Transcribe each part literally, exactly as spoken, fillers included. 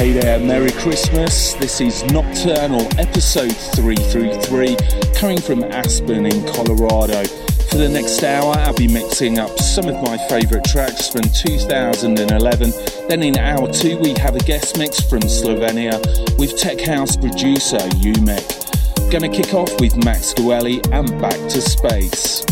Hey there, Merry Christmas. This is Nocturnal, episode three thirty-three, coming from Aspen in Colorado. For the next hour, I'll be mixing up some of my favourite tracks from two thousand eleven. Then in hour two, we have a guest mix from Slovenia with tech house producer Umek. Gonna kick off with Max Guelli and Back to Space.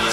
That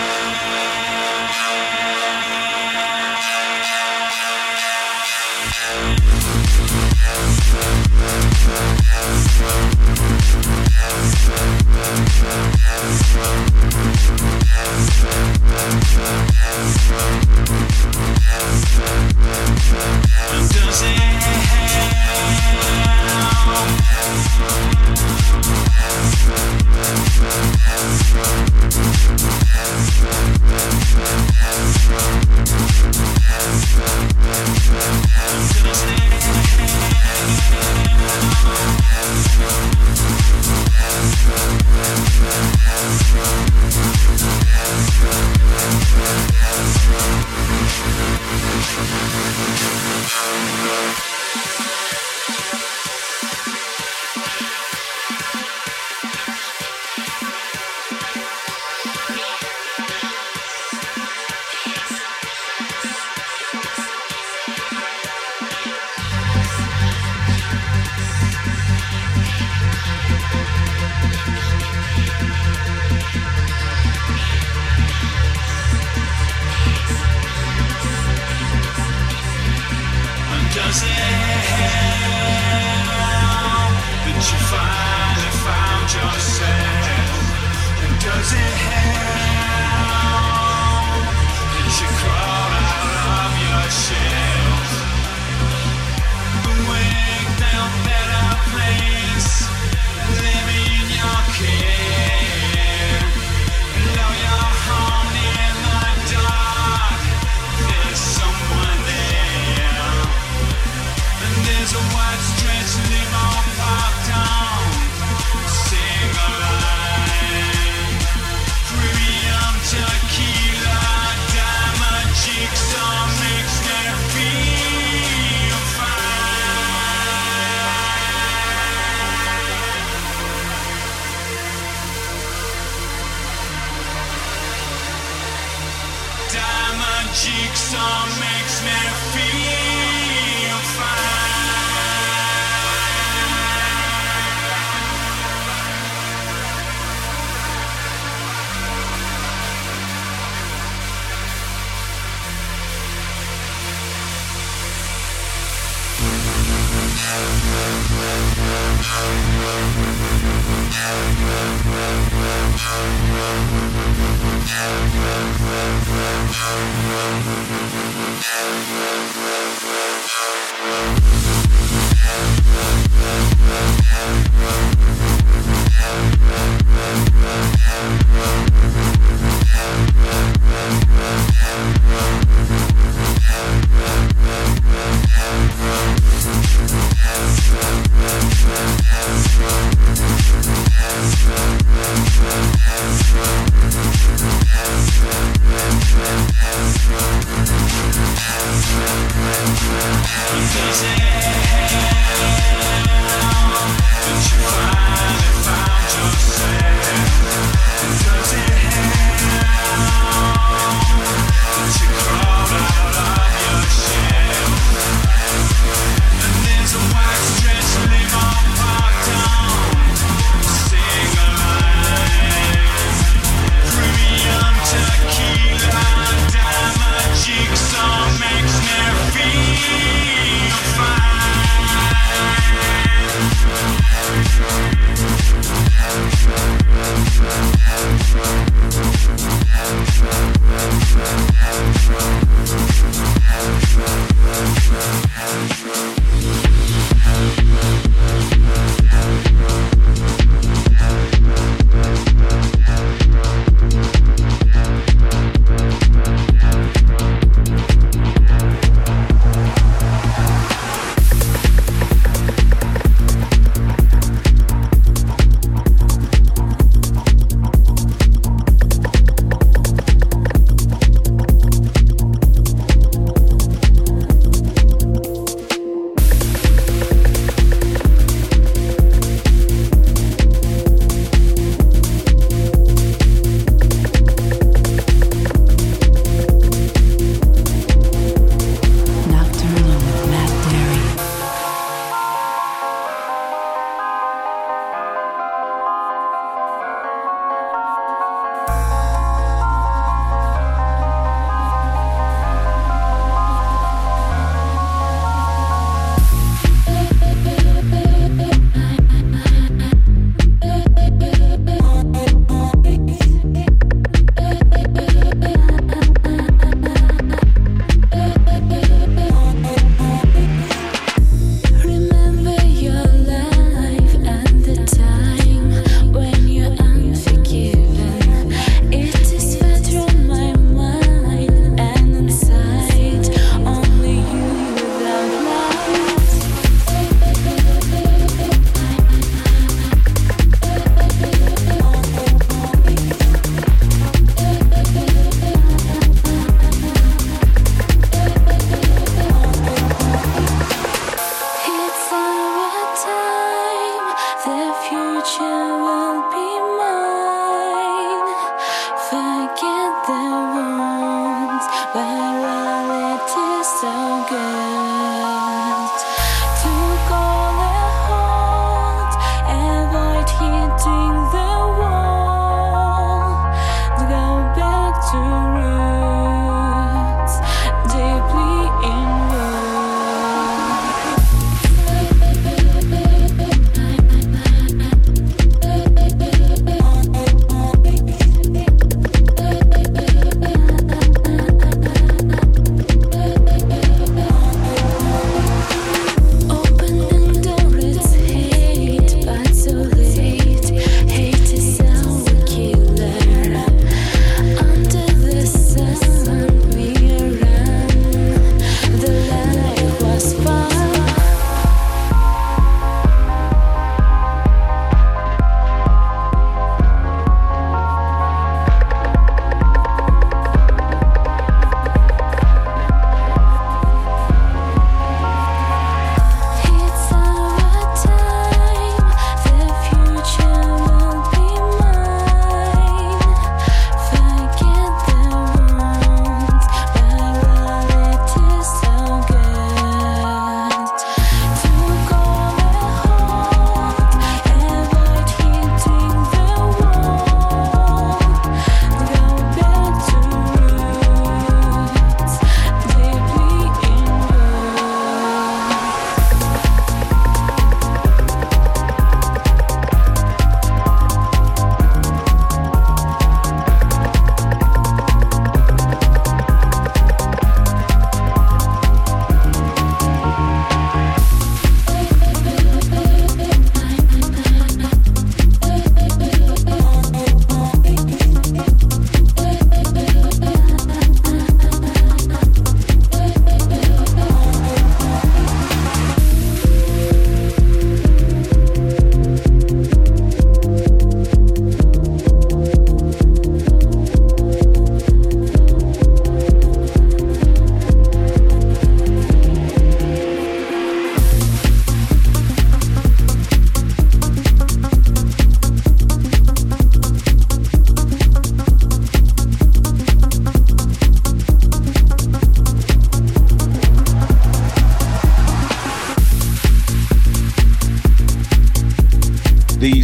you finally found yourself.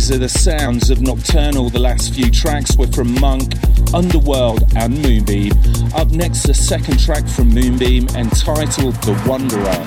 These are the sounds of Nocturnal. The last few tracks were from Monk, Underworld and Moonbeam. Up next, the second track from Moonbeam, entitled The Wanderer.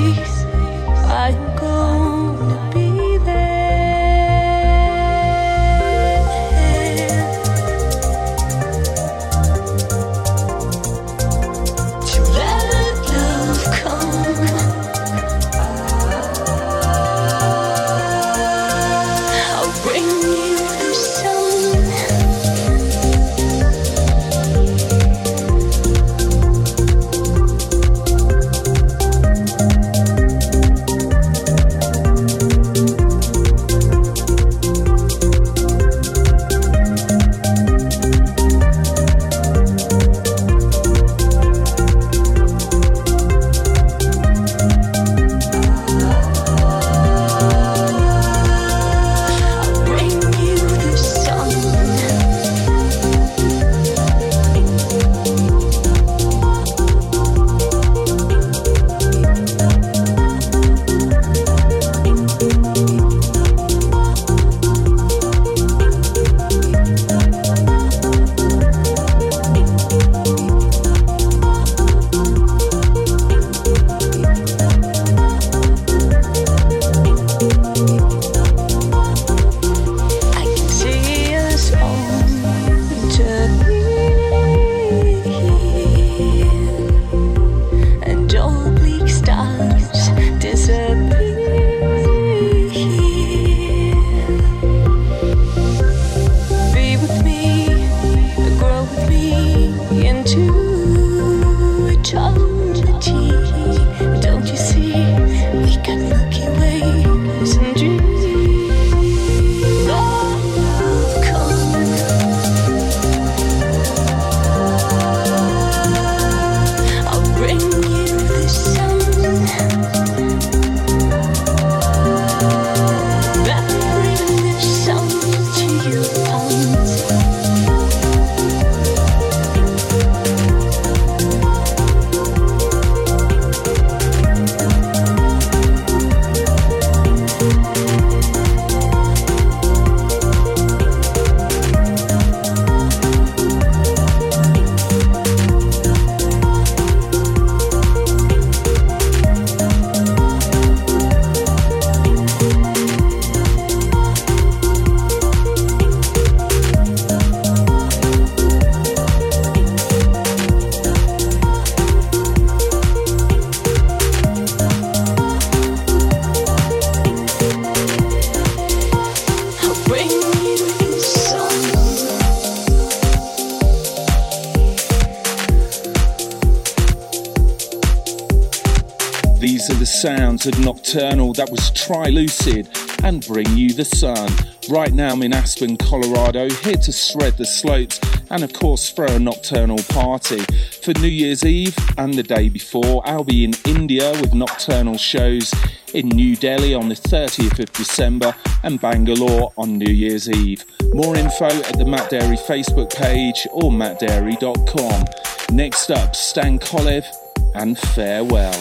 place I'm gonna be there. To let love come, I'll bring you the sun. I'll bring you the sun. I can see us all to be here, and all bleak stars disappear. Be with me, grow with me into eternity. Don't you see? We got Milky Ways and dreams. Love, come. I'll bring you the sun. I'll bring the sun to your arms. I'll bring you the sun. These are the sounds of Nocturnal. That was Try Lucid and Bring You the Sun. Right now I'm in Aspen, Colorado, here to shred the slopes and of course throw a Nocturnal party. For New Year's Eve and the day before, I'll be in India with Nocturnal shows in New Delhi on the thirtieth of December and Bangalore on New Year's Eve. More info at the Matt Darey Facebook page or matt darey dot com. Next up, Stan Collive and Farewell.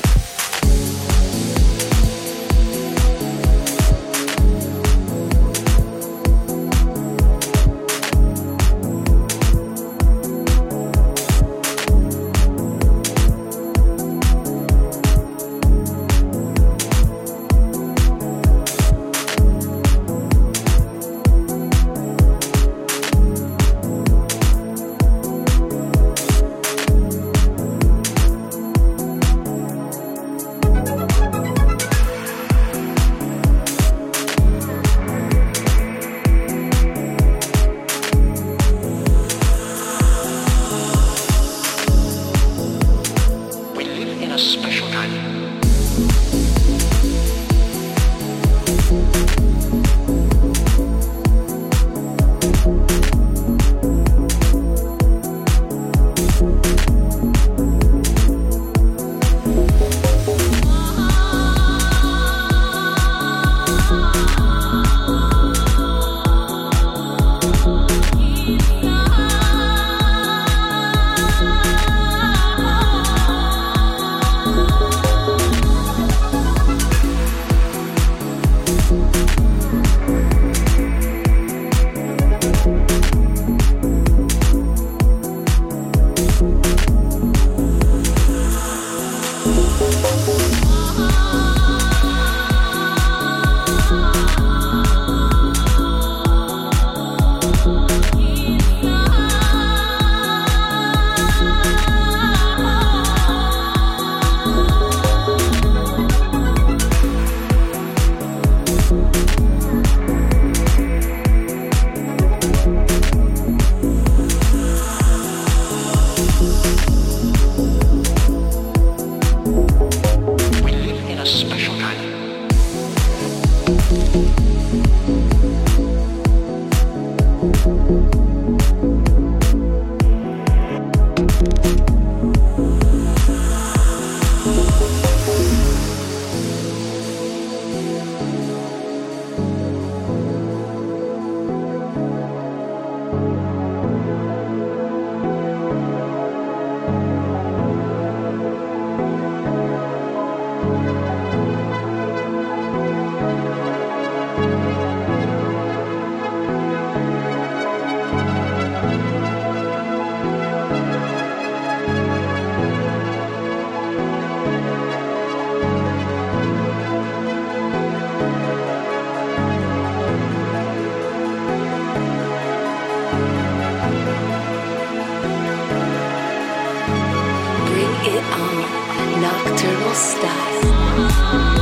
it on Nocturnal style.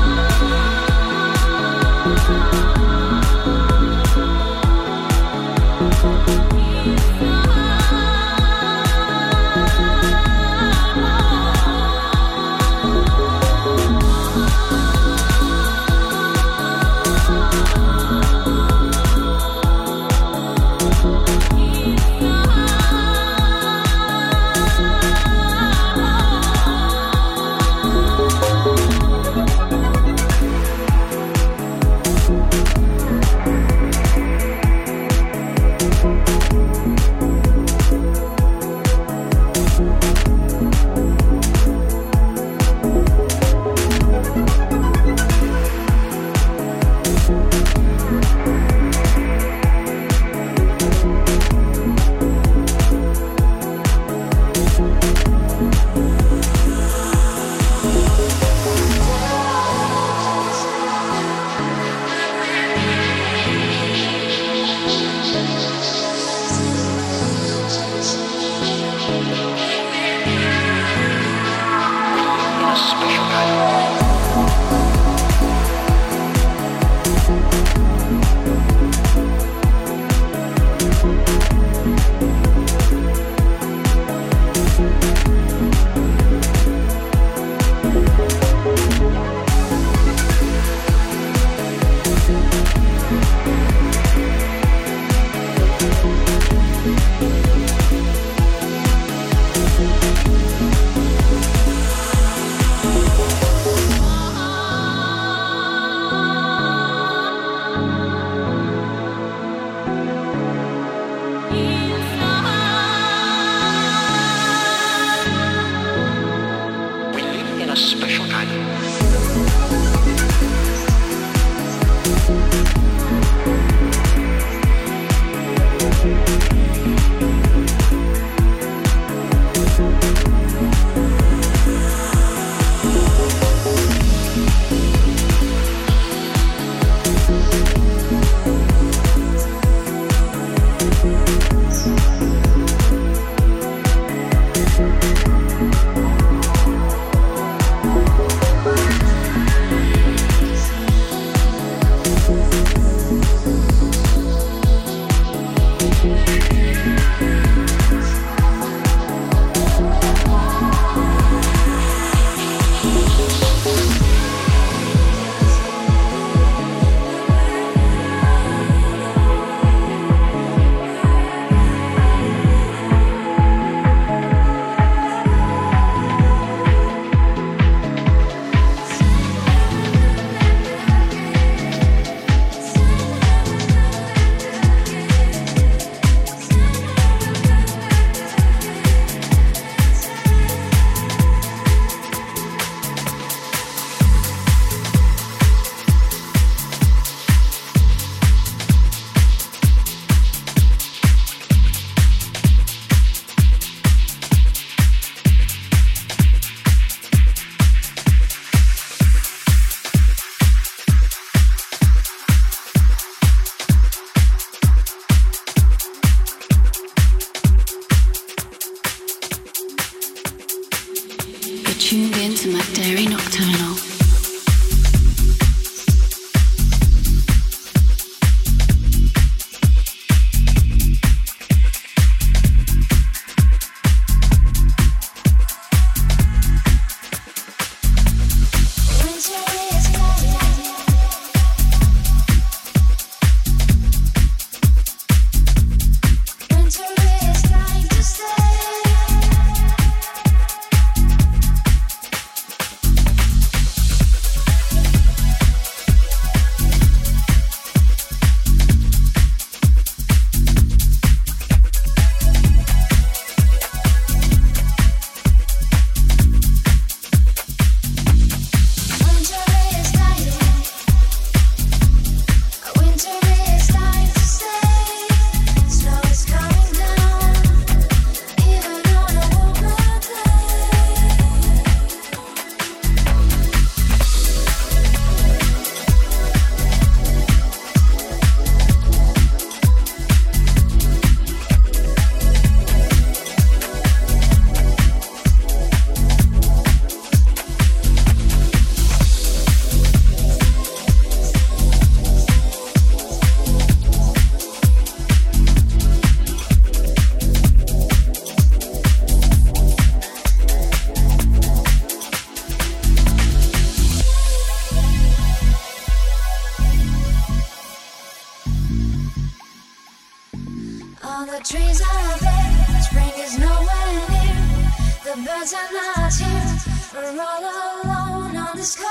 'cause I'm not here. We're all alone on this cold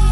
year.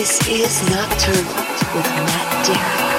This is Nocturnal with Matt Darey.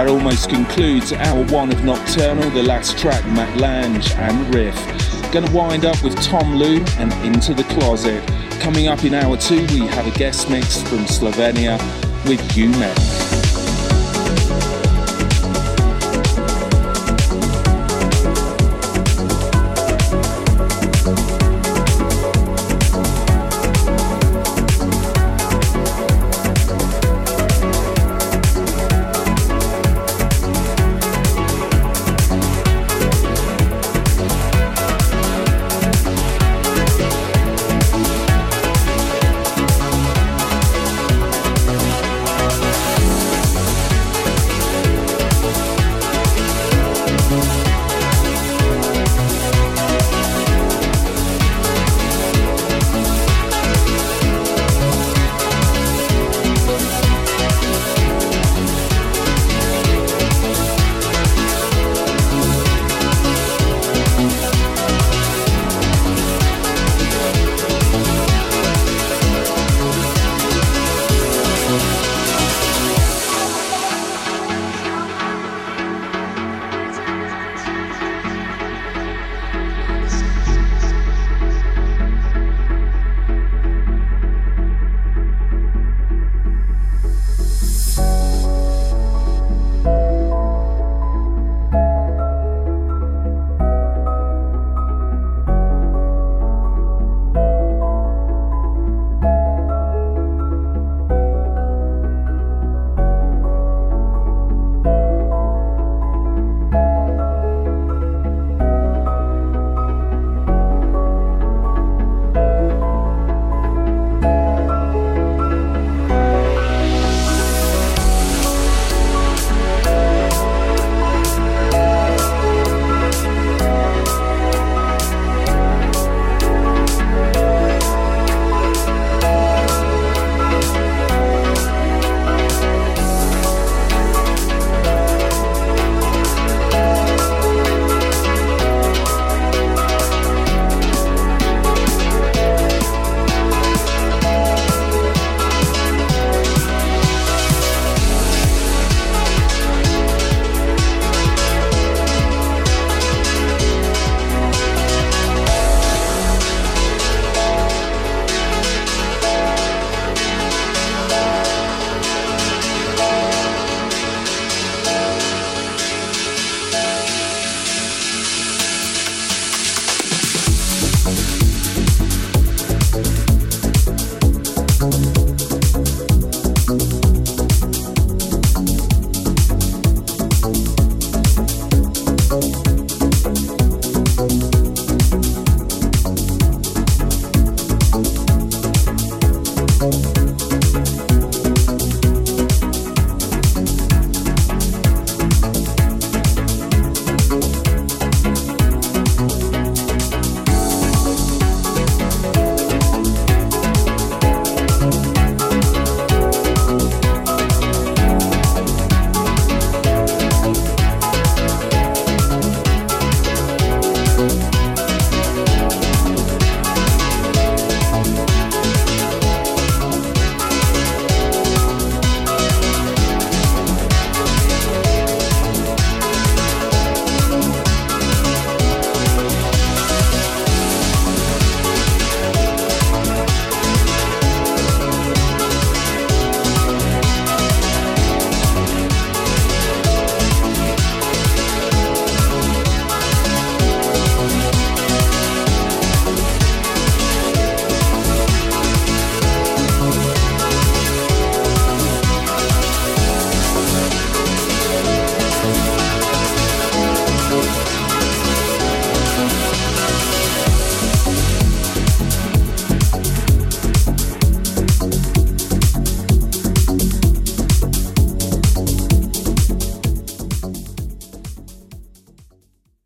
That almost concludes hour one of Nocturnal, the last track, Matt Lange and Riff. Gonna wind up with Tom Lou and Into the Closet. Coming up in hour two, we have a guest mix from Slovenia with Umek.